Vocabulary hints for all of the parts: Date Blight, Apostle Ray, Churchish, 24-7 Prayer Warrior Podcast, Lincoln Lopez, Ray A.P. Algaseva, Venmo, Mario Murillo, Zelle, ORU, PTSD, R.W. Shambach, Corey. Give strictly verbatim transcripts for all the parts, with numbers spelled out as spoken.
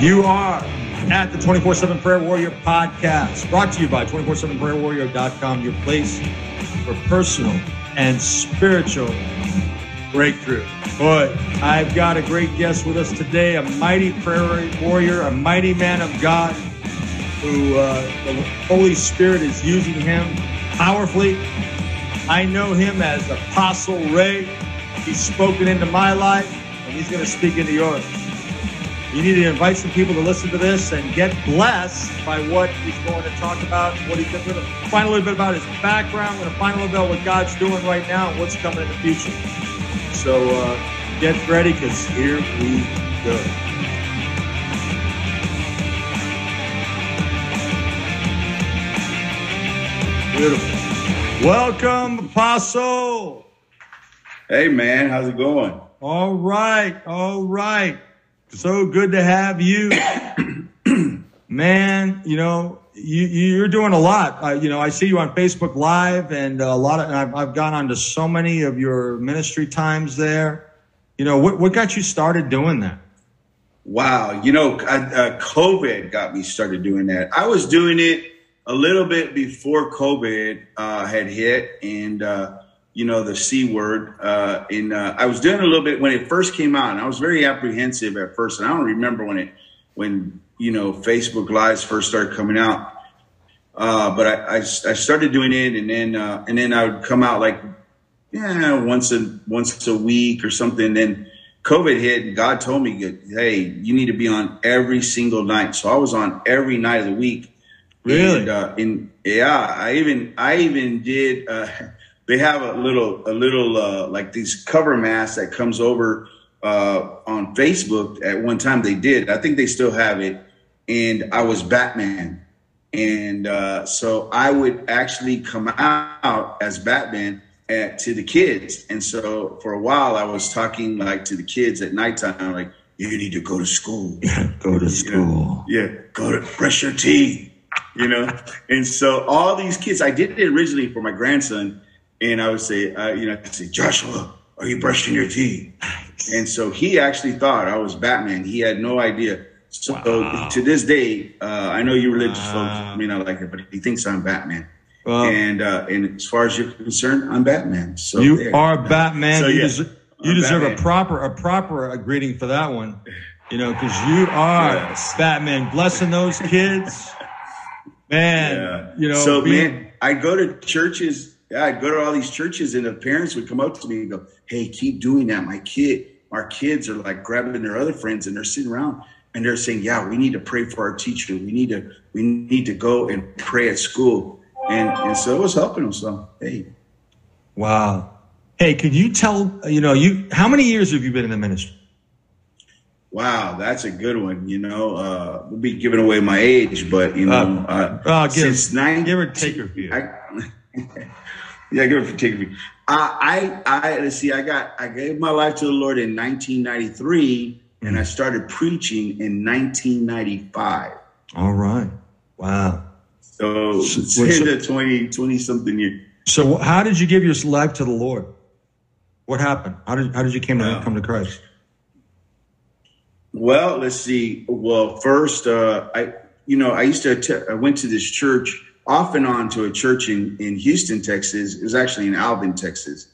You are at the twenty-four seven Prayer Warrior Podcast, brought to you by twenty-four seven prayer warrior dot com, your place for personal and spiritual breakthrough. Boy, I've got a great guest with us today, a mighty prayer warrior, a mighty man of God, who uh, the Holy Spirit is using him powerfully. I know him as Apostle Ray. He's spoken into my life, and he's going to speak into yours. You need to invite some people to listen to this and get blessed by what he's going to talk about, what he's going to find a little bit about his background. We're going to find a little bit about what God's doing right now and what's coming in the future. So uh, get ready, because here we go. Beautiful. Welcome, Apostle. Hey, man. How's it going? All right. All right. So good to have you. Man, you know, you, you're doing a lot. Uh, you know, I see you on Facebook Live and a lot of, and I've, I've gone on to so many of your ministry times there. You know, what, what got you started doing that? Wow. You know, I, uh, COVID got me started doing that. I was doing it a little bit before COVID uh, had hit, and, uh, you know, the C word. Uh, and uh, I was doing a little bit when it first came out, and I was very apprehensive at first. And I don't remember when it, when, you know, Facebook Lives first started coming out. Uh, but I, I, I started doing it, and then uh, and then I would come out like, yeah, once a, once a week or something. Then COVID hit, and God told me, hey, you need to be on every single night. So I was on every night of the week. Really? And, uh, and yeah, I even I even did. Uh, they have a little a little uh, like these cover masks that comes over uh, on Facebook. At one time they did. I think they still have it. And I was Batman, and uh, so I would actually come out as Batman at, to the kids. And so for a while I was talking like to the kids at nighttime, like, you need to go to school. Go to school. You know? Yeah, go to brush your teeth. You know, and so all these kids, I did it originally for my grandson, and I would say, uh, you know, I'd say, Joshua, are you brushing your teeth? And so he actually thought I was Batman. He had no idea. So wow. To this day, uh, I know you religious wow. folks may not like it, but he thinks I'm Batman. Well, and uh, and as far as you're concerned, I'm Batman. So you there. are Batman. So, you yeah, deserve, you deserve Batman. a proper a proper greeting for that one. You know, because you are yes. Batman, blessing those kids. Man, yeah. you know, so being, man, I go to churches. Yeah, I'd go to all these churches, and the parents would come up to me and go, "Hey, keep doing that. My kid, our kids are like grabbing their other friends, and they're sitting around and they're saying, yeah, we need to pray for our teacher. We need to, we need to go and pray at school." And and so it was helping them. So hey, wow. Hey, could you tell you know you how many years have you been in the ministry? Wow, that's a good one. You know, uh, we'll be giving away my age, but, you know, uh, uh, give, since nine, give or take a few. I, yeah, give or take a few. I, I, I, let's see, I got, I gave my life to the Lord in nineteen ninety-three, mm. and I started preaching in nineteen ninety-five. All right. Wow. So, so in the twenty, twenty something years. So how did you give your life to the Lord? What happened? How did, how did you came to, wow. come to Christ? Well, let's see. Well, first, uh, I, you know, I used to, att- I went to this church off and on to a church in, in Houston, Texas. It was actually in Alvin, Texas.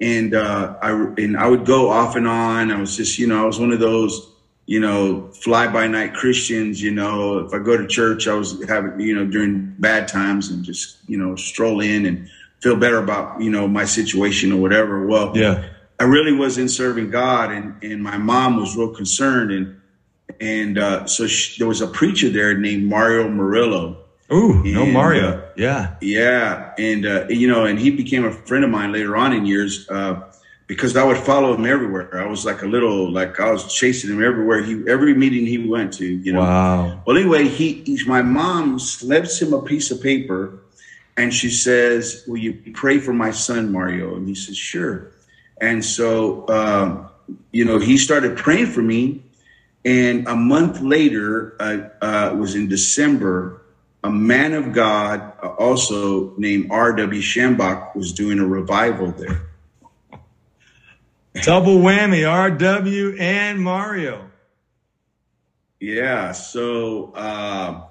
And, uh, I, and I would go off and on. I was just, you know, I was one of those, you know, fly by night Christians. You know, if I go to church, I was having, you know, during bad times, and just, you know, stroll in and feel better about, you know, my situation or whatever. Well, yeah. I really wasn't serving God, and, and my mom was real concerned. And and uh, so she, there was a preacher there named Mario Murillo. Ooh, and, no Mario. Uh, yeah. Yeah. And, uh, you know, and he became a friend of mine later on in years uh, because I would follow him everywhere. I was like a little, like I was chasing him everywhere. He Every meeting he went to, you know. Wow. Well, anyway, he, he my mom slips him a piece of paper, and she says, "Will you pray for my son, Mario?" And he says, "Sure." And so, um, you know, he started praying for me. And a month later, uh, uh, it was in December, a man of God uh, also named R W Shambach was doing a revival there. Double whammy, R W and Mario. Yeah. So, uh,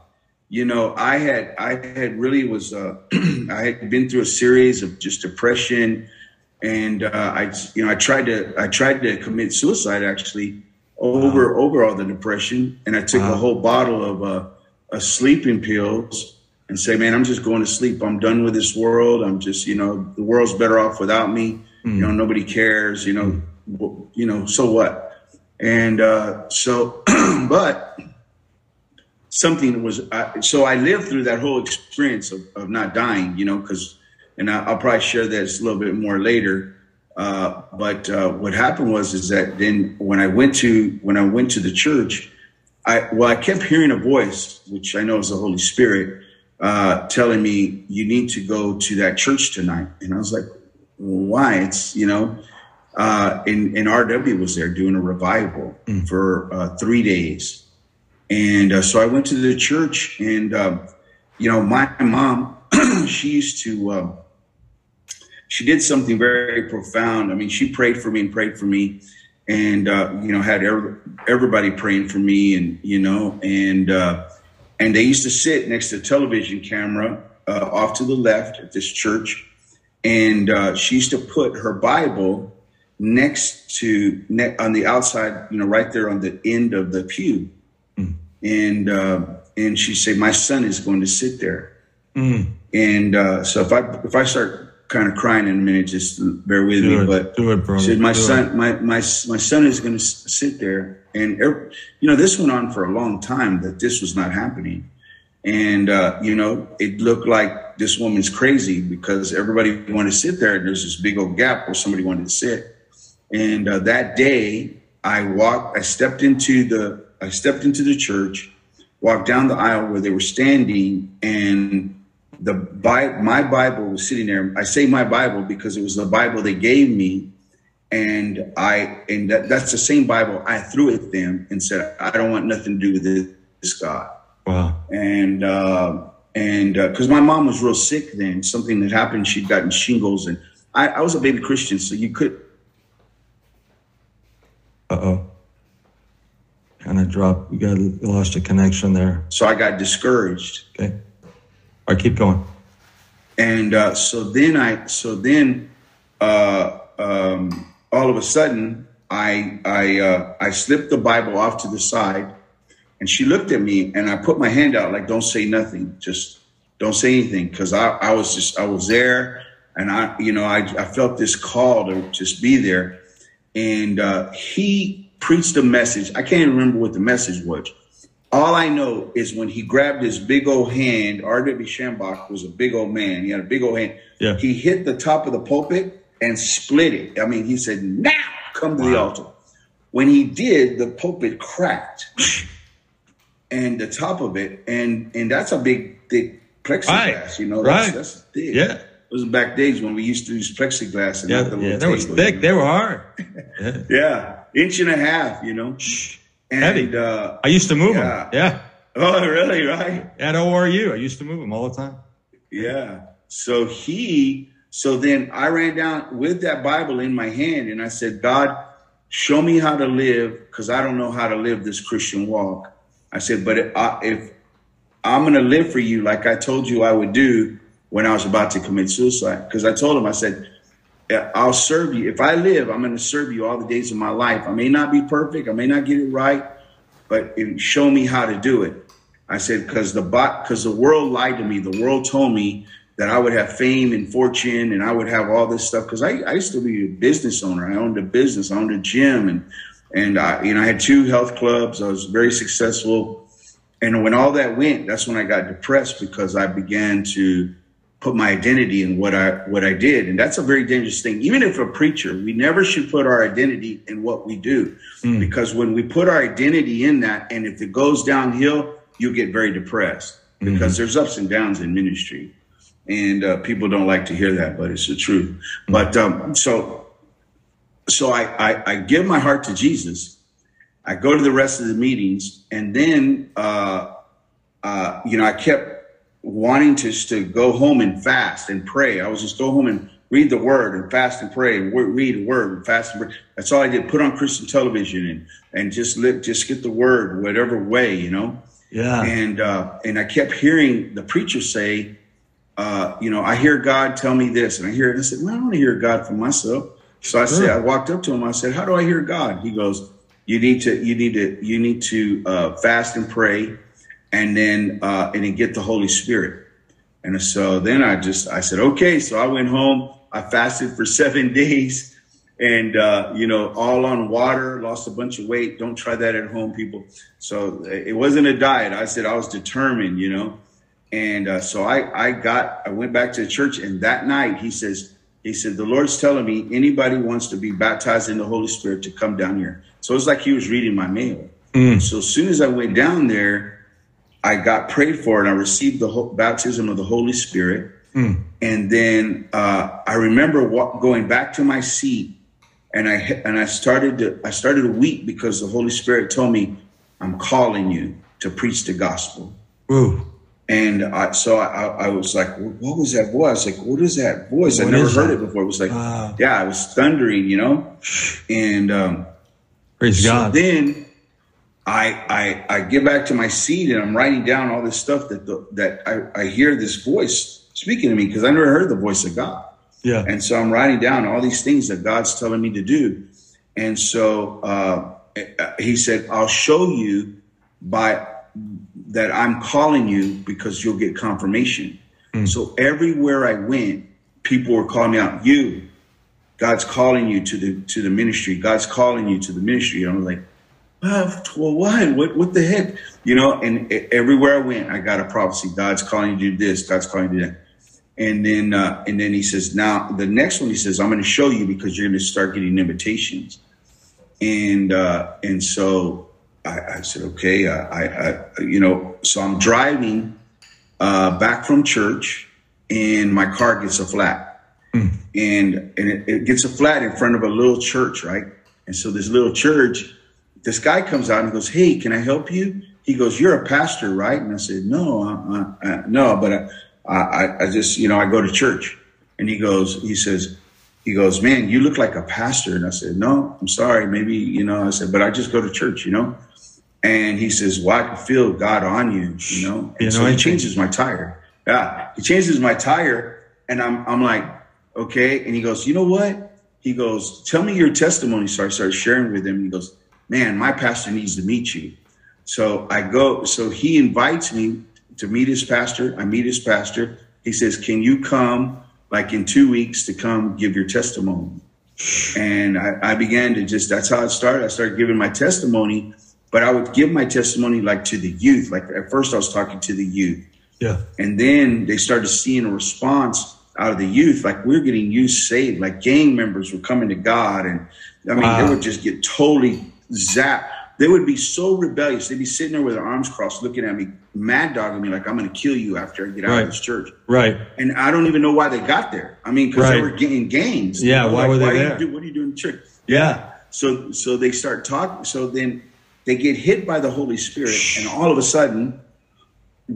you know, I had, I had really was, uh, I had been through a series of just depression, and, uh, I, you know, I tried to, I tried to commit suicide actually over, wow. over all the depression. And I took wow. a whole bottle of, uh, a sleeping pills and say, man, I'm just going to sleep. I'm done with this world. I'm just, you know, the world's better off without me. Mm. You know, nobody cares, you know, mm. you know, so what? And uh, so, but something was, I, so I lived through that whole experience of, of not dying, you know, because, and I, I'll probably share this a little bit more later. Uh, but uh, what happened was, is that then when I went to, when I went to the church, I, well, I kept hearing a voice, which I know is the Holy Spirit, uh, telling me, you need to go to that church tonight. And I was like, why? It's, you know. Uh, and, and R W was there doing a revival mm. for uh, three days. And uh, so I went to the church, and, uh, you know, my mom, she used to, uh, she did something very profound. I mean, she prayed for me and prayed for me and, uh, you know, had every, everybody praying for me and, you know, and, uh, and they used to sit next to the television camera uh, off to the left at this church. And uh, she used to put her Bible next to ne- on the outside, you know, right there on the end of the pew. Mm. And, uh, and she said, my son is going to sit there. Mm. And, uh, so if I, if I start kind of crying in a minute, just bear with do me, it, but do it, brother. She said, my do son, it. my, my, my son is going to sit there. And, every, you know, this went on for a long time that this was not happening. And, uh, you know, it looked like this woman's crazy because everybody wanted to sit there. And there's this big old gap where somebody wanted to sit. And uh, that day I walked, I stepped into the, I stepped into the church, walked down the aisle where they were standing, and the Bi- my Bible was sitting there. I say my Bible because it was the Bible they gave me. And I, and that, that's the same Bible I threw at them and said, I don't want nothing to do with this, this God. Wow. And, uh, and, uh, cause my mom was real sick then. Something had happened. She'd gotten shingles, and I, I was a baby Christian. So you could, Uh-oh, kind of dropped. We got we lost a connection there. So I got discouraged. Okay. All right, keep going. And uh, so then I, so then uh, um, all of a sudden I, I, uh, I slipped the Bible off to the side, and she looked at me, and I put my hand out like, don't say nothing. Just don't say anything. Cause I, I was just, I was there, and I, you know, I, I felt this call to just be there. And uh, he preached a message. I can't even remember what the message was. All I know is when he grabbed his big old hand, R W Shambach was a big old man. He had a big old hand. Yeah. He hit the top of the pulpit and split it. I mean, he said, now come to wow. the altar. When he did, the pulpit cracked and the top of it. And and that's a big, thick plexiglass. Right. You know, that's, right. that's thick. Yeah. Those are back days when we used to use plexiglass. And yeah, the yeah they were thick. You know? They were hard. Yeah. yeah, inch and a half, you know. And, heavy. Uh, I used to move yeah. them. Yeah. Oh, really? Right? At O R U, I used to move them all the time. Yeah. So he, so then I ran down with that Bible in my hand, and I said, God, show me how to live, because I don't know how to live this Christian walk. I said, but if, I, if I'm going to live for you like I told you I would do, when I was about to commit suicide, because I told him, I said, I'll serve you. If I live, I'm going to serve you all the days of my life. I may not be perfect. I may not get it right, but it, show me how to do it. I said, because the because the world lied to me. The world told me that I would have fame and fortune, and I would have all this stuff, because I, I used to be a business owner. I owned a business. I owned a gym, and and I, you know, I had two health clubs. I was very successful. And when all that went, that's when I got depressed, because I began to put my identity in what I, what I did. And that's a very dangerous thing. Even if a preacher, we never should put our identity in what we do, mm. because when we put our identity in that, and if it goes downhill, you'll get very depressed, because mm. there's ups and downs in ministry, and uh, people don't like to hear that, but it's the truth. Mm. But um, so, so I, I, I give my heart to Jesus. I go to the rest of the meetings, and then, uh, uh, you know, I kept wanting to, to go home and fast and pray. I was just go home and read the word and fast and pray, and read the word and fast and pray. That's all I did. Put on Christian television and, and just live, just get the word, whatever way, you know? Yeah. And, uh, and I kept hearing the preacher say, uh, you know, I hear God tell me this, and I hear it. And I said, well, I want to hear God for myself. So I sure. said, I walked up to him. I said, how do I hear God? He goes, you need to, you need to, you need to, uh, fast and pray. And then, uh, and then get the Holy Spirit. And so then I just, I said, okay. So I went home, I fasted for seven days and, uh, you know, all on water, lost a bunch of weight. Don't try that at home, people. So it wasn't a diet. I said, I was determined, you know? And, uh, so I, I got, I went back to the church, and that night he says, he said, the Lord's telling me anybody wants to be baptized in the Holy Spirit to come down here. So it's like he was reading my mail. Mm. So as soon as I went down there, I got prayed for and I received the baptism of the Holy Spirit. Mm. And then uh, I remember walk, going back to my seat, and I and I started to I started to weep because the Holy Spirit told me, "I'm calling you to preach the gospel." Ooh. And I, so I, I was like, "What was that voice?" Like, what is that voice? What I never heard that? it before. It was like, wow. yeah, it was thundering, you know. And um, praise so God. Then. I, I I get back to my seat and I'm writing down all this stuff that the, that I, I hear this voice speaking to me, because I never heard the voice of God. Yeah. And so I'm writing down all these things that God's telling me to do. And so uh, he said, I'll show you by that I'm calling you, because you'll get confirmation. Mm. So everywhere I went, people were calling me out. You, God's calling you to the to the ministry. God's calling you to the ministry. And I'm like, well, why? What, what the heck? You know, and everywhere I went, I got a prophecy. God's calling you to do this. God's calling you to do that. And then, uh, and then he says, now the next one, he says, I'm going to show you, because you're going to start getting invitations. And, uh, and so I, I said, okay, I, I, you know, so I'm driving, uh, back from church, and my car gets a flat. Mm. and, and it, it gets a flat in front of a little church. Right. And so this little church, this guy comes out and goes, hey, can I help you? He goes, you're a pastor, right? And I said, no, I, I, I, no, but I, I, I just, you know, I go to church. And he goes, he says, he goes, man, you look like a pastor. And I said, no, I'm sorry. Maybe, you know, I said, but I just go to church, you know? And he says, well, I can feel God on you, you know? And you know, so he changes my tire. Yeah. He changes my tire. And I'm, I'm like, okay. And he goes, you know what? He goes, tell me your testimony. So I started sharing with him. He goes, man, my pastor needs to meet you. So I go, so he invites me to meet his pastor. I meet his pastor. He says, can you come like in two weeks to come give your testimony? And I, I began to just, that's how it started. I started giving my testimony, but I would give my testimony like to the youth. Like at first I was talking to the youth. Yeah. And then they started seeing a response out of the youth. Like we we're getting youth saved, like gang members were coming to God. And I mean, wow. They would just get totally zap. They would be so rebellious. They'd be sitting there with their arms crossed, looking at me, mad dogging me, like, I'm going to kill you after I get out right. of this church. Right. And I don't even know why they got there. I mean, because right. they were getting gangs. Yeah. Why like, were they why there? Are you do, what are you doing in church? Yeah. So, so they start talking. So then they get hit by the Holy Spirit. And all of a sudden,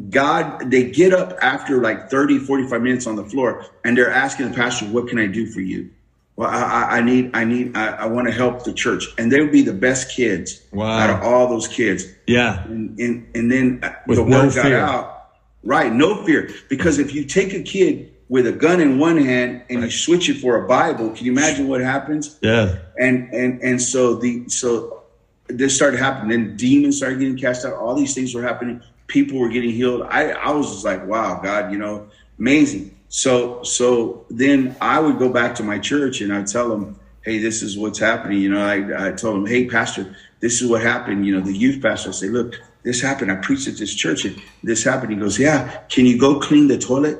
God, they get up after like thirty, forty-five minutes on the floor, and they're asking the pastor, what can I do for you? Well, I, I need, I need, I, I want to help the church. And they would be the best kids wow. out of all those kids. Yeah. And, and, and then with the word got out. Right. No fear. Because if you take a kid with a gun in one hand and right. you switch it for a Bible, can you imagine what happens? Yeah. And, and, and so the, so this started happening. Then demons started getting cast out. All these things were happening. People were getting healed. I, I was just like, wow, God, you know, amazing. So, so then I would go back to my church and I'd tell them, hey, this is what's happening. You know, I, I told them, hey, pastor, this is what happened. You know, the youth pastor, I say, look, this happened. I preached at this church and this happened. He goes, yeah, can you go clean the toilet?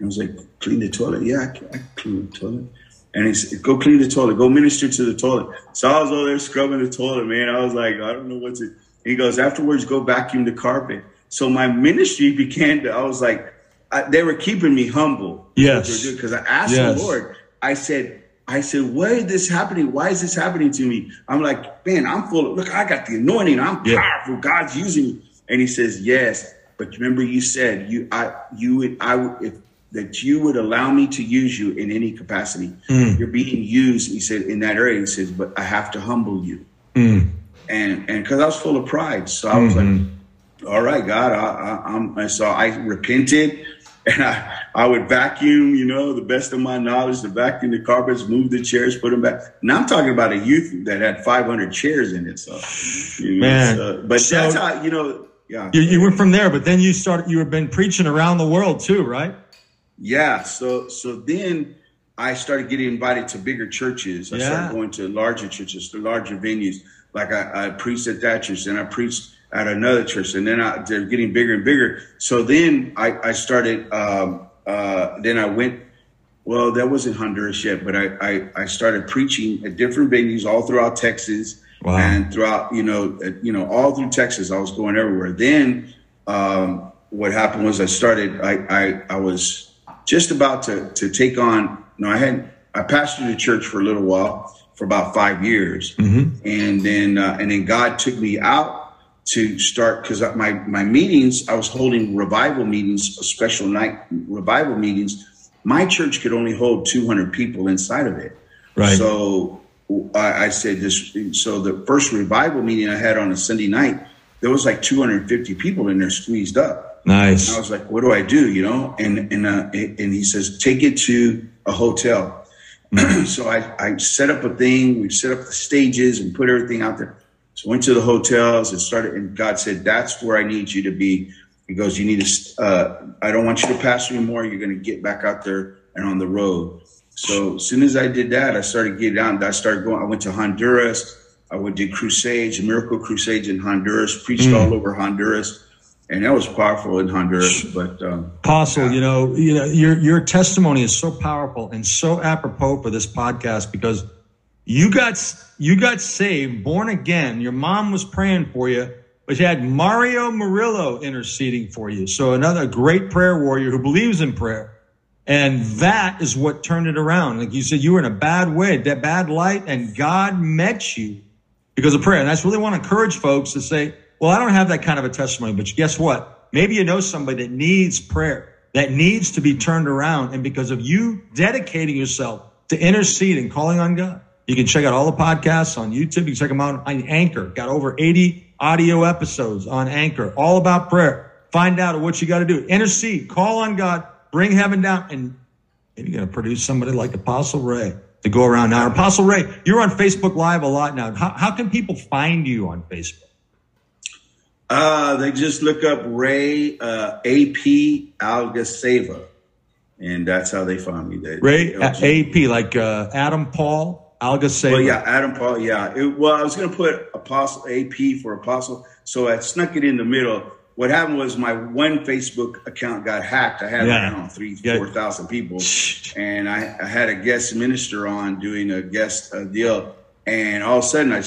And I was like, clean the toilet? Yeah, I can, I can clean the toilet. And he said, go clean the toilet, go minister to the toilet. So I was over there scrubbing the toilet, man. I was like, I don't know what to. He goes, afterwards, go vacuum the carpet. So my ministry began to, I was like, I, they were keeping me humble. Yes. Because I asked yes. the Lord, I said, I said, why is this happening? Why is this happening to me? I'm like, man, I'm full of, look, I got the anointing. I'm yeah. powerful. God's using me. And he says, yes. But remember you said you, I, you would, I would, if that you would allow me to use you in any capacity. Mm. You're being used, he said, in that area. He says, but I have to humble you. Mm. And and because I was full of pride. So I was mm-hmm. like, all right, God, I, I, I'm, and so I repented. And I, I would vacuum, you know, the best of my knowledge, to vacuum the carpets, move the chairs, put them back. Now I'm talking about a youth that had five hundred chairs in it. So, you Man. know, so, but so that's how, you know, yeah. You, you went from there, but then you started, you have been preaching around the world too, right? Yeah. So, so then I started getting invited to bigger churches. I yeah. started going to larger churches, to larger venues. Like I, I preached at that church, and I preached at another church, and then I, they're getting bigger and bigger. So then I, I started, um, uh, then I went, well, that wasn't Honduras yet, but I, I, I started preaching at different venues all throughout Texas. Wow. And throughout, you know, uh, you know, all through Texas, I was going everywhere. Then um, what happened was I started, I, I, I was just about to, to take on, no, I hadn't, I pastored a church for a little while, for about five years. Mm-hmm. And then, uh, and then God took me out to start, because my, my meetings, I was holding revival meetings, special night revival meetings. My church could only hold two hundred people inside of it. Right. So I, I said this, so the first revival meeting I had on a Sunday night, there was like two hundred fifty people in there squeezed up. Nice. And I was like, what do I do? You know? And, and, uh, and he says, take it to a hotel. Mm-hmm. So I, I set up a thing. We set up the stages and put everything out there. So went to the hotels and started, and God said, that's where I need you to be. He goes, you need to, uh, I don't want you to pastor anymore. You're going to get back out there and on the road. So as soon as I did that, I started getting out. I started going, I went to Honduras. I would do crusades, miracle crusades in Honduras, preached mm. all over Honduras. And that was powerful in Honduras. But um, Apostle, yeah. you know, you know, your, your testimony is so powerful and so apropos for this podcast, because You got you got saved, born again. Your mom was praying for you, but you had Mario Murillo interceding for you. So another great prayer warrior who believes in prayer. And that is what turned it around. Like you said, you were in a bad way, that bad light, and God met you because of prayer. And I just really want to encourage folks to say, well, I don't have that kind of a testimony, but guess what? Maybe you know somebody that needs prayer, that needs to be turned around. And because of you dedicating yourself to interceding, calling on God. You can check out all the podcasts on YouTube. You can check them out on Anchor. Got over eighty audio episodes on Anchor, all about prayer. Find out what you got to do. Intercede, call on God, bring heaven down, and maybe you're going to produce somebody like Apostle Ray to go around now. Apostle Ray, you're on Facebook Live a lot now. How, how can people find you on Facebook? Uh, they just look up Ray uh, A P. Algaseva, and that's how they find me. They, Ray A P, like uh, Adam Paul. Algaseva. Well, yeah, Adam Paul. Yeah. It, well, I was going to put Apostle A P for Apostle. So I snuck it in the middle. What happened was my one Facebook account got hacked. I had yeah. around three, yeah. four thousand people. And I, I had a guest minister on doing a guest uh, deal. And all of a sudden I,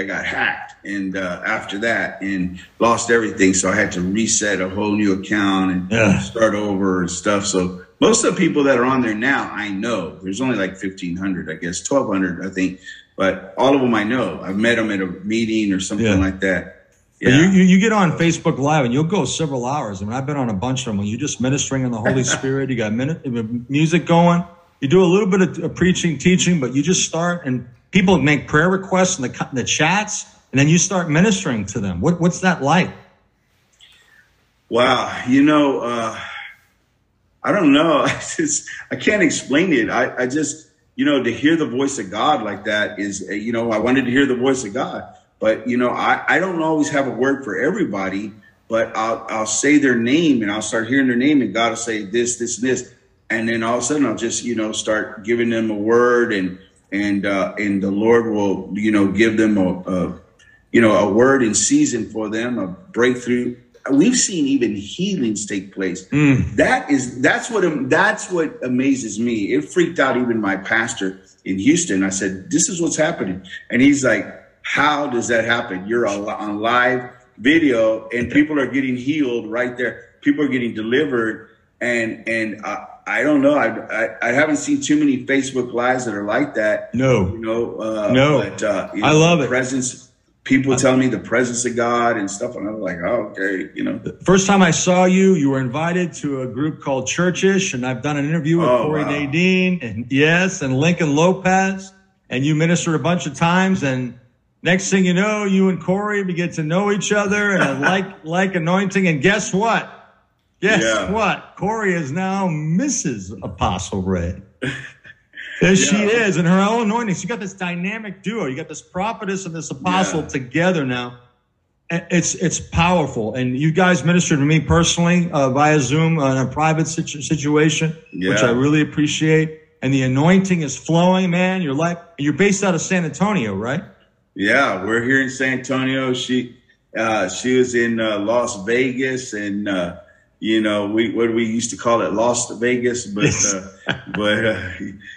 I got hacked. And uh, after that and lost everything. So I had to reset a whole new account and yeah. start over and stuff. So most of the people that are on there now, I know. There's only like fifteen hundred, I guess, twelve hundred, I think. But all of them I know. I've met them at a meeting or something yeah. like that. Yeah. You, you, you get on Facebook Live and you'll go several hours. I mean, I've been on a bunch of them. When you're just ministering in the Holy Spirit, you got minute, music going. You do a little bit of, of preaching, teaching, but you just start. And people make prayer requests in the, in the chats, and then you start ministering to them. What, what's that like? Wow. You know... Uh, I don't know. I just, I can't explain it. I, I just, you know, to hear the voice of God like that is, you know, I wanted to hear the voice of God, but you know, I, I don't always have a word for everybody, but I'll, I'll say their name and I'll start hearing their name and God will say this, this, and this. And then all of a sudden I'll just, you know, start giving them a word and, and, uh, and the Lord will, you know, give them a, a you know, a word in season for them, a breakthrough. We've seen even healings take place. Mm. That is, that's what, that's what amazes me. It freaked out even my pastor in Houston. I said, this is what's happening. And he's like, how does that happen? You're on live video and people are getting healed right there. People are getting delivered. And, and I, I don't know. I, I, I haven't seen too many Facebook lives that are like that. No, you know, uh, no, but, uh, you know, I love it. Presence. people tell me the presence of God and stuff. And I was like, oh, okay, you know. The first time I saw you, you were invited to a group called Churchish. And I've done an interview with oh, Corey wow. Nadine and yes, and Lincoln Lopez. And you ministered a bunch of times. And next thing you know, you and Corey, we get to know each other and like like anointing. And guess what? Guess yeah. what? Corey is now Missus Apostle Ray. There yeah. she is in her own anointing. So you got this dynamic duo. You got this prophetess and this apostle yeah. together now. It's it's powerful. And you guys ministered to me personally uh, via Zoom in a private situ- situation, yeah. which I really appreciate. And the anointing is flowing, man. You're like you're based out of San Antonio, right? Yeah, we're here in San Antonio. She uh, she was in uh, Las Vegas and. Uh, You know, we what we used to call it, Las Vegas, but uh, but uh,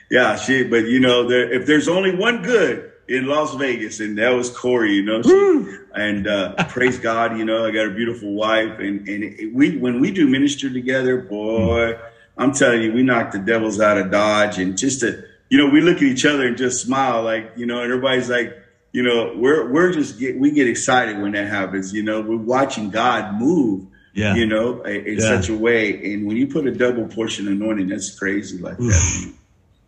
yeah, she. But you know, there, if there's only one good in Las Vegas, and that was Corey. You know, she, and uh, praise God. You know, I got a beautiful wife, and and it, we when we do ministry together, boy, I'm telling you, we knock the devils out of Dodge, and just to you know, we look at each other and just smile, like you know, and everybody's like, you know, we're we're just get we get excited when that happens. You know, we're watching God move. Yeah. You know, in yeah. such a way. And when you put a double portion anointing, that's crazy like that.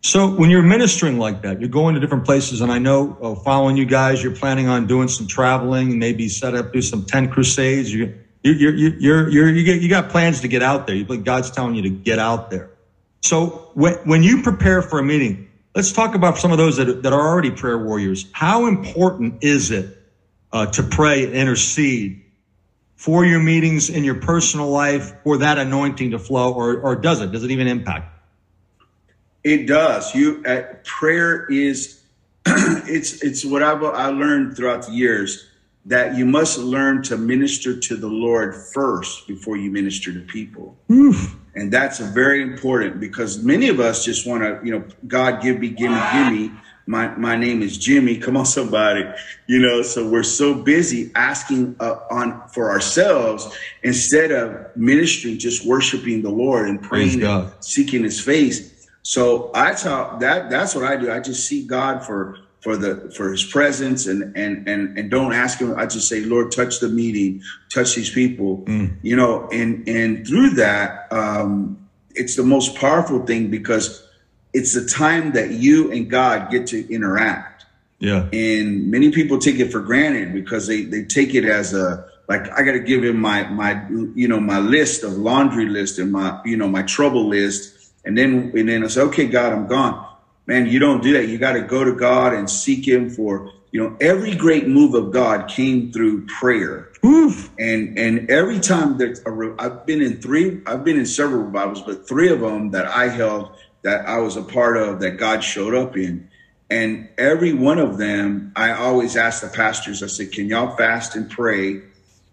So when you're ministering like that, you're going to different places. And I know uh, following you guys, you're planning on doing some traveling, maybe set up, do some ten crusades. You you you you you're, you're, you get, you got plans to get out there. You like God's telling you to get out there. So when, when you prepare for a meeting, let's talk about some of those that, that are already prayer warriors. How important is it uh, to pray and intercede for your meetings in your personal life, for that anointing to flow, or or does it? Does it even impact? It does. You uh, prayer is it's it's what I've I learned throughout the years that you must learn to minister to the Lord first before you minister to people, Oof. and that's very important because many of us just want to, you know, God give me, give me, give me. My my name is Jimmy. Come on, somebody, you know, so we're so busy asking uh, on for ourselves instead of ministering, just worshiping the Lord and praying, and seeking his face. So I talk that that's what I do. I just seek God for for the for his presence and and and, and don't ask him. I just say, Lord, touch the meeting, touch these people, mm. you know, and and through that, um, it's the most powerful thing because it's the time that you and God get to interact. Yeah. And many people take it for granted because they, they take it as a, like, I got to give him my, my, you know, my list of laundry list and my, you know, my trouble list. And then, and then I say, okay, God, I'm gone, man. You don't do that. You got to go to God and seek him for, you know, every great move of God came through prayer. Oof. And and every time that I, I've been in three, I've been in several revivals, but three of them that I held that I was a part of that God showed up in. And every one of them, I always asked the pastors, I said, can y'all fast and pray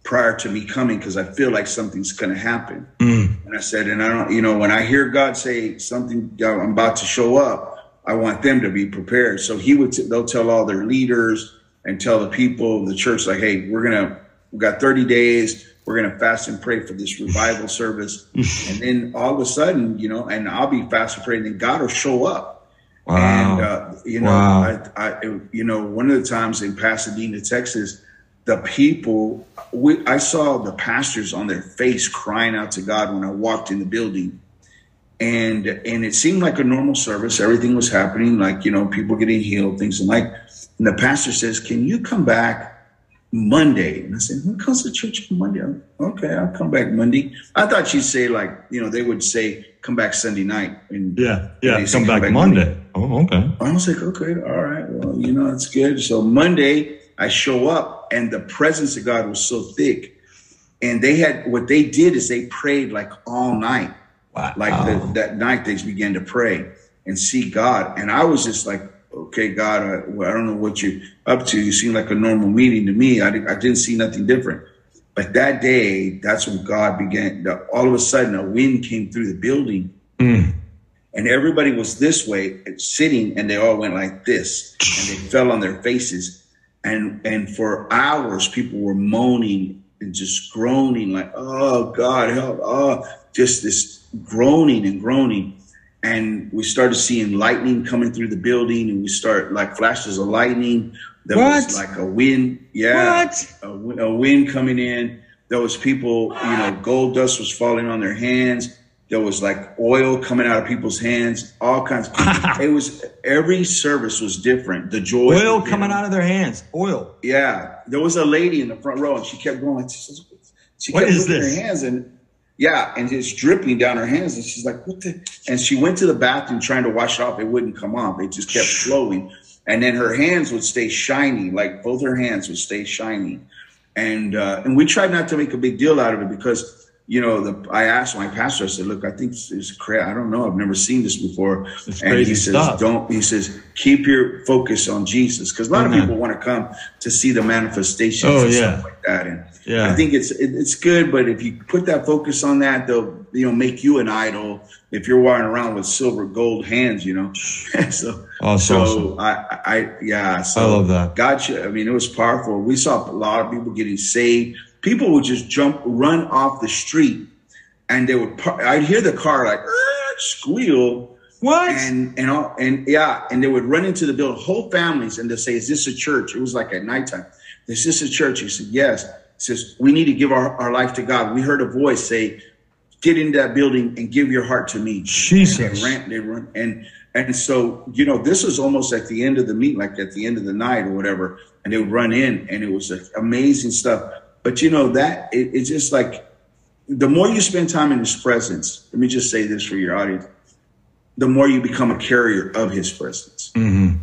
prior to me coming? Because I feel like something's going to happen. Mm. And I said, and I don't, you know, when I hear God say something, I'm about to show up, I want them to be prepared. So he would, t- they'll tell all their leaders and tell the people of the church, like, hey, we're going to, we've got thirty days. We're going to fast and pray for this revival service. And then all of a sudden, you know, and I'll be fast and praying, and then God will show up. Wow. And, uh, you know, wow. I, I, you know, one of the times in Pasadena, Texas, the people, we, I saw the pastors on their face crying out to God when I walked in the building. And, and it seemed like a normal service. Everything was happening, like, you know, people getting healed, things and like, and the pastor says, can you come back Monday? And I said, who comes to church on Monday? Okay, I'll come back Monday. I thought she'd say, like, you know, they would say, come back Sunday night. And yeah, yeah, come, come back, back Monday. Monday. Oh, okay. I was like, okay, all right. Well, you know, it's good. So Monday, I show up, and the presence of God was so thick. And they had, what they did is they prayed like all night. Wow. Like the, that night, they began to pray and see God. And I was just like, okay, God, I, well, I don't know what you're up to. You seem like a normal meeting to me. I, I didn't see nothing different. But that day, that's when God began. All of a sudden, a wind came through the building. Mm. And everybody was this way, sitting, and they all went like this. And they fell on their faces. And and for hours, people were moaning and just groaning, like, oh, God, help. Oh, just this groaning and groaning. And we started seeing lightning coming through the building, and we start like flashes of lightning. There what? was like a wind, yeah, what? A, a wind coming in. There was people, you know, gold dust was falling on their hands. There was like oil coming out of people's hands, all kinds. Wow. It was, every service was different. The joy. Oil coming out of their hands, oil. Yeah. There was a lady in the front row and she kept going like this. She kept moving her hands and yeah, and it's dripping down her hands. And she's like, what the? And she went to the bathroom trying to wash it off. It wouldn't come off. It just kept flowing. And then her hands would stay shiny, like both her hands would stay shiny. And uh, and we tried not to make a big deal out of it because, you know, the, I asked my pastor, I said, look, I think it's, it's crazy. I don't know. I've never seen this before. It's and crazy he says, stuff. don't, he says, keep your focus on Jesus. Cause a lot Amen. of people want to come to see the manifestations oh, and yeah. stuff like that. And yeah. I think it's, it, it's good, but if you put that focus on that, they'll, you know, make you an idol if you're walking around with silver, gold hands, you know? so, awesome. so I, I, yeah. So I love that. Gotcha. I mean, it was powerful. We saw a lot of people getting saved. People would just jump, run off the street, and they would. Par- I'd hear the car like squeal. What? And and all, and yeah, and they would run into the building, whole families, and they'd say, "Is this a church?" It was like at nighttime. "Is this a church?" He said, "Yes." He says, "We need to give our, our life to God." We heard a voice say, "Get into that building and give your heart to me." Jesus. And they ran, they run, and and so you know, this was almost at the end of the meet, like at the end of the night or whatever, and they would run in, and it was like amazing stuff. But, you know, that it, it's just like the more you spend time in his presence, let me just say this for your audience, the more you become a carrier of his presence. Mm-hmm.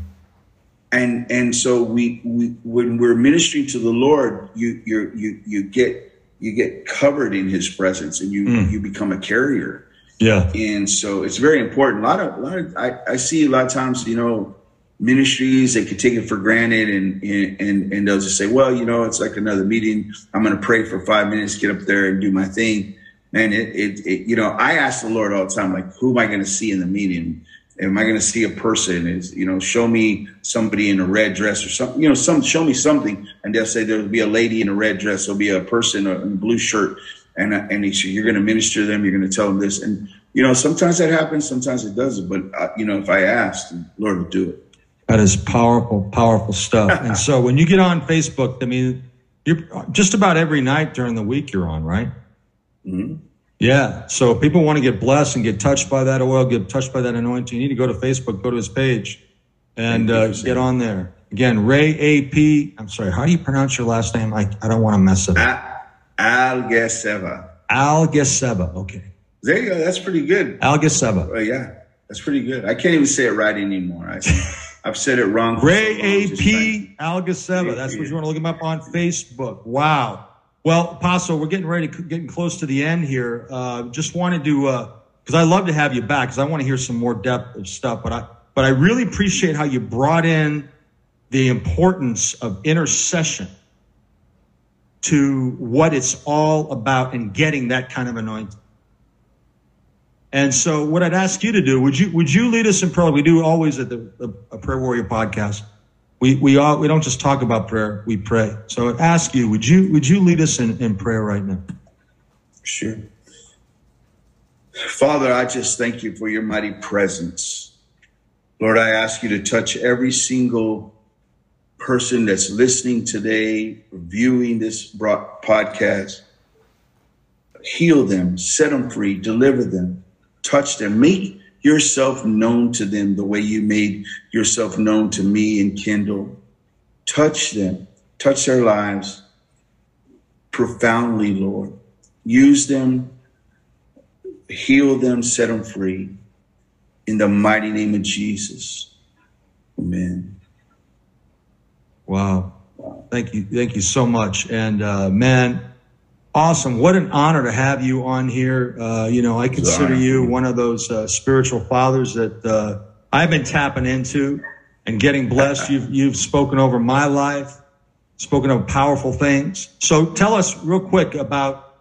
And and so we, we when we're ministering to the Lord, you you you you get you get covered in his presence and you, mm. you become a carrier. Yeah. And so it's very important. A lot of, a lot of I, I see a lot of times, you know, ministries, they could take it for granted and, and, and they'll just say, well, you know, it's like another meeting. I'm going to pray for five minutes, get up there and do my thing. Man, it, it, it, you know, I ask the Lord all the time, like, who am I going to see in the meeting? Am I going to see a person? Is, you know, show me somebody in a red dress or something, you know, some, show me something. And they'll say, there'll be a lady in a red dress. There'll be a person in a blue shirt. And, and he said, you're going to minister to them. You're going to tell them this. And, you know, sometimes that happens. Sometimes it doesn't. But, uh, you know, if I ask, the Lord will do it. That is powerful, powerful stuff. And so when you get on Facebook, I mean, you're just about every night during the week you're on, right? Mm-hmm. Yeah. So if people want to get blessed and get touched by that oil, get touched by that anointing, you need to go to Facebook, go to his page and uh, get on there. Again, Ray A P. I'm sorry. How do you pronounce your last name? I, I don't want to mess it up. Algaseva. Algaseva. Okay. There you go. That's pretty good. Algaseva. Oh, yeah. That's pretty good. I can't even say it right anymore. I I've said it wrong. Ray A P. Algaseva. That's what you want to look him up on Facebook. Wow. Well, Apostle, we're getting ready to getting close to the end here. Uh, just wanted to, because uh, I love to have you back, because I want to hear some more depth of stuff. But I, but I really appreciate how you brought in the importance of intercession to what it's all about and getting that kind of anointing. And so what I'd ask you to do, would you would you lead us in prayer? We do always at the, the a Prayer Warrior podcast. We we all, we don't just talk about prayer, we pray. So I'd ask you, would you would you lead us in, in prayer right now? Sure. Father, I just thank you for your mighty presence. Lord, I ask you to touch every single person that's listening today, viewing this podcast. Heal them, set them free, deliver them. Touch them. Make yourself known to them the way you made yourself known to me and Kendall. Touch them. Touch their lives profoundly, Lord. Use them. Heal them. Set them free. In the mighty name of Jesus. Amen. Wow. wow. Thank you. Thank you so much. And uh, man, awesome. What an honor to have you on here. Uh, you know, I consider you one of those uh, spiritual fathers that uh, I've been tapping into and getting blessed. You've, you've spoken over my life, spoken of powerful things. So tell us real quick about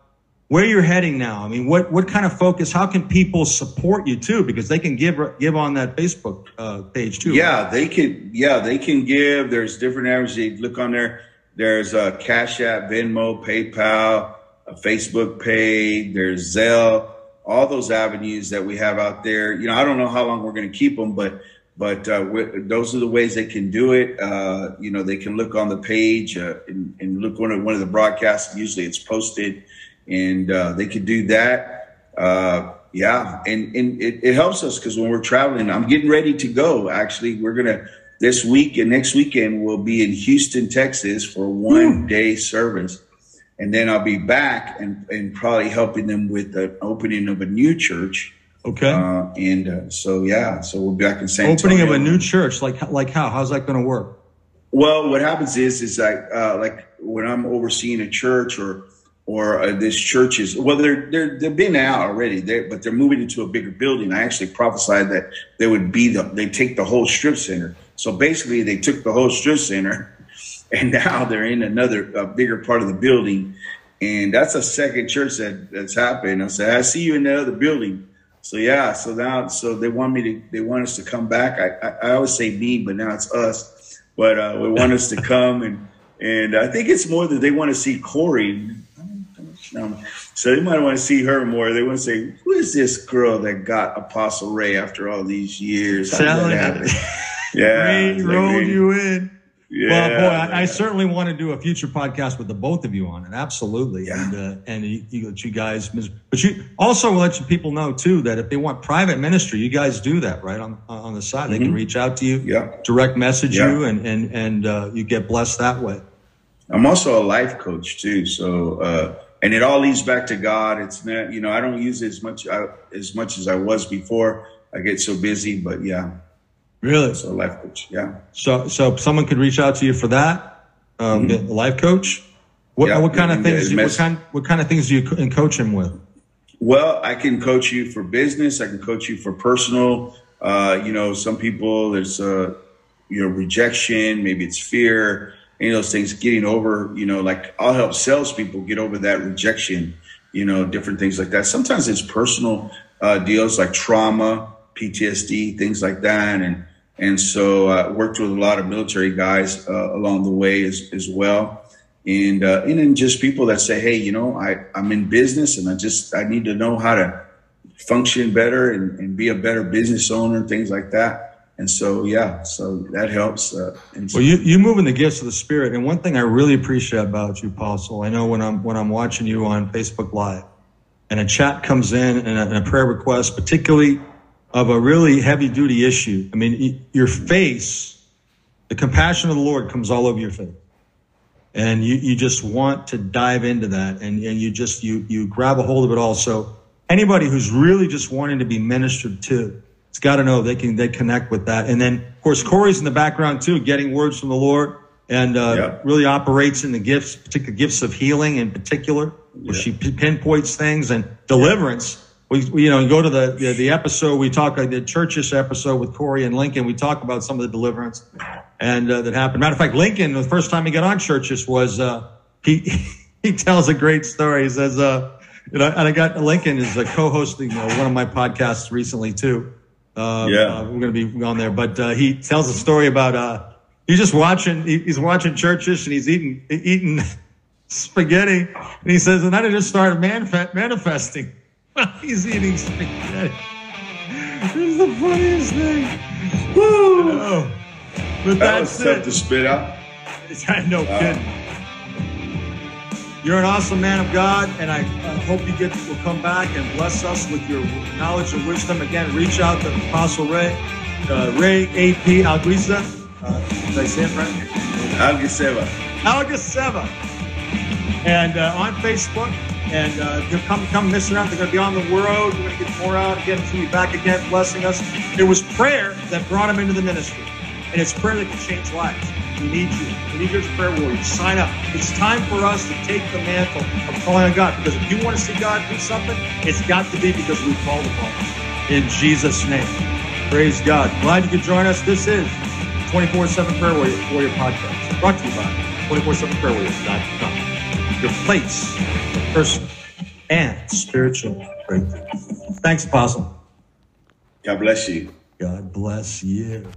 where you're heading now. I mean, what, what kind of focus, how can people support you too? Because they can give, give on that Facebook uh, page too. Yeah, right? they can. Yeah, they can give. There's different avenues. You look on there. There's uh, Cash App, Venmo, PayPal. A Facebook page, there's Zelle, all those avenues that we have out there. You know, I don't know how long we're going to keep them, but But uh, those are the ways they can do it. Uh, you know, they can look on the page uh, and, and look on at one of the broadcasts. Usually it's posted, and uh, they can do that. Uh, yeah, and, and it, it helps us because when we're traveling, I'm getting ready to go. Actually, we're going to this week and next weekend we'll be in Houston, Texas for one day service. And then I'll be back and, and probably helping them with the opening of a new church. Okay. Uh, and uh, so, yeah, so we'll be back in San Antonio. Opening of a new church, like like how? How's that going to work? Well, what happens is, is I, uh, like when I'm overseeing a church or or uh, this church is, well, they're, they're, they've been out already, they're, but they're moving into a bigger building. I actually prophesied that they would be the, they take the whole strip center. So basically they took the whole strip center and now they're in another, a bigger part of the building. And that's a second church that, that's happened. I said, I see you in the other building. So yeah, so now, so they want me to, they want us to come back. I, I, I always say me, but now it's us. But uh, they want us to come, and and I think it's more that they want to see Corey. So they might want to see her more. They want to say, who is this girl that got Apostle Ray after all these years? How did that happen? Yeah, Ray rolled like, you in. Yeah, well, boy, I, I certainly want to do a future podcast with the both of you on it. Absolutely. Yeah. And, uh, and you, you, you guys, but you also let you people know, too, that if they want private ministry, you guys do that right on, on the side. Mm-hmm. They can reach out to you, yeah. direct message yeah. you, and, and, and uh, you get blessed that way. I'm also a life coach, too. So uh, and it all leads back to God. It's not, you know, I don't use it as much I, as much as I was before. I get so busy. But yeah. Really? So life coach, yeah. So so someone could reach out to you for that, um, mm-hmm. a life coach. What, yeah, what kind of things? Do you, what kind what kind of things do you coach him with? Well, I can coach you for business. I can coach you for personal. Uh, you know, some people there's uh, you know rejection. Maybe it's fear. Any of those things. Getting over. You know, like I'll help salespeople get over that rejection. You know, different things like that. Sometimes it's personal uh, deals like trauma, P T S D, things like that, and. And so I uh, worked with a lot of military guys uh, along the way as, as well. And, uh, and then just people that say, hey, you know, I, I'm in business and I just I need to know how to function better and, and be a better business owner, things like that. And so, yeah, so that helps. Uh, and so- well, you, you move in the gifts of the Spirit. And one thing I really appreciate about you, Apostle, I know when I'm when I'm watching you on Facebook Live and a chat comes in and a, and a prayer request, particularly of a really heavy duty issue. I mean, your face, the compassion of the Lord comes all over your face. And you, you just want to dive into that. And, and you just, you, you grab a hold of it all. So anybody who's really just wanting to be ministered to, it's got to know they can, they connect with that. And then of course, Corey's in the background too, getting words from the Lord and uh, yeah. really operates in the gifts, particular gifts of healing in particular, where yeah. she pinpoints things and deliverance. Yeah. We, you know, go to the, the the episode we talk like the Churchish episode with Corey and Lincoln. We talk about some of the deliverance and uh, that happened. Matter of fact, Lincoln, the first time he got on Churchish was uh, he he tells a great story. He says, uh, you know, and I got Lincoln is uh, co-hosting uh, one of my podcasts recently too. Uh, yeah, uh, we're gonna be on there, but uh, he tells a story about uh, he's just watching he, he's watching Churchish and he's eating eating spaghetti and he says, and then I just started manif- manifesting. He's eating spaghetti. It's the funniest thing. Woo! Oh, but that that's was tough it. To spit out. No uh, kidding. You're an awesome man of God, and I, I hope you get will come back and bless us with your knowledge and wisdom. Again, reach out to Apostle Ray, uh, Ray A P. Algaseva. Uh, did I say it right? Algaseva. Algaseva. And uh, on Facebook. And uh, they'll come, come missing out. They're going to be on the road. We're going to get more out again. He's going to be back again, blessing us. It was prayer that brought him into the ministry. And it's prayer that can change lives. We need you. We need your prayer warriors. Sign up. It's time for us to take the mantle of calling on God. Because if you want to see God do something, it's got to be because we called upon Him. In Jesus' name. Praise God. Glad you could join us. This is twenty-four seven Prayer Warrior, Warrior Podcast. Brought to you by twenty-four seven prayer warriors dot com. Your place. Person and spiritual breakthrough. Thanks, Apostle. God bless you. God bless you.